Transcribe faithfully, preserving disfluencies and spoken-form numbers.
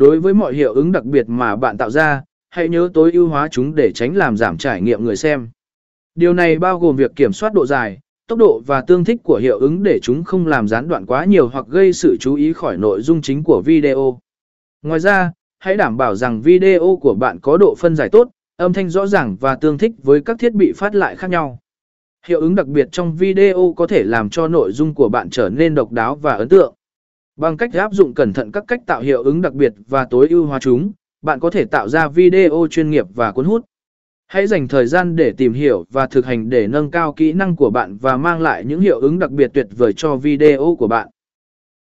Đối với mọi hiệu ứng đặc biệt mà bạn tạo ra, hãy nhớ tối ưu hóa chúng để tránh làm giảm trải nghiệm người xem. Điều này bao gồm việc kiểm soát độ dài, tốc độ và tương thích của hiệu ứng để chúng không làm gián đoạn quá nhiều hoặc gây sự chú ý khỏi nội dung chính của video. Ngoài ra, hãy đảm bảo rằng video của bạn có độ phân giải tốt, âm thanh rõ ràng và tương thích với các thiết bị phát lại khác nhau. Hiệu ứng đặc biệt trong video có thể làm cho nội dung của bạn trở nên độc đáo và ấn tượng. Bằng cách áp dụng cẩn thận các cách tạo hiệu ứng đặc biệt và tối ưu hóa chúng, bạn có thể tạo ra video chuyên nghiệp và cuốn hút. Hãy dành thời gian để tìm hiểu và thực hành để nâng cao kỹ năng của bạn và mang lại những hiệu ứng đặc biệt tuyệt vời cho video của bạn.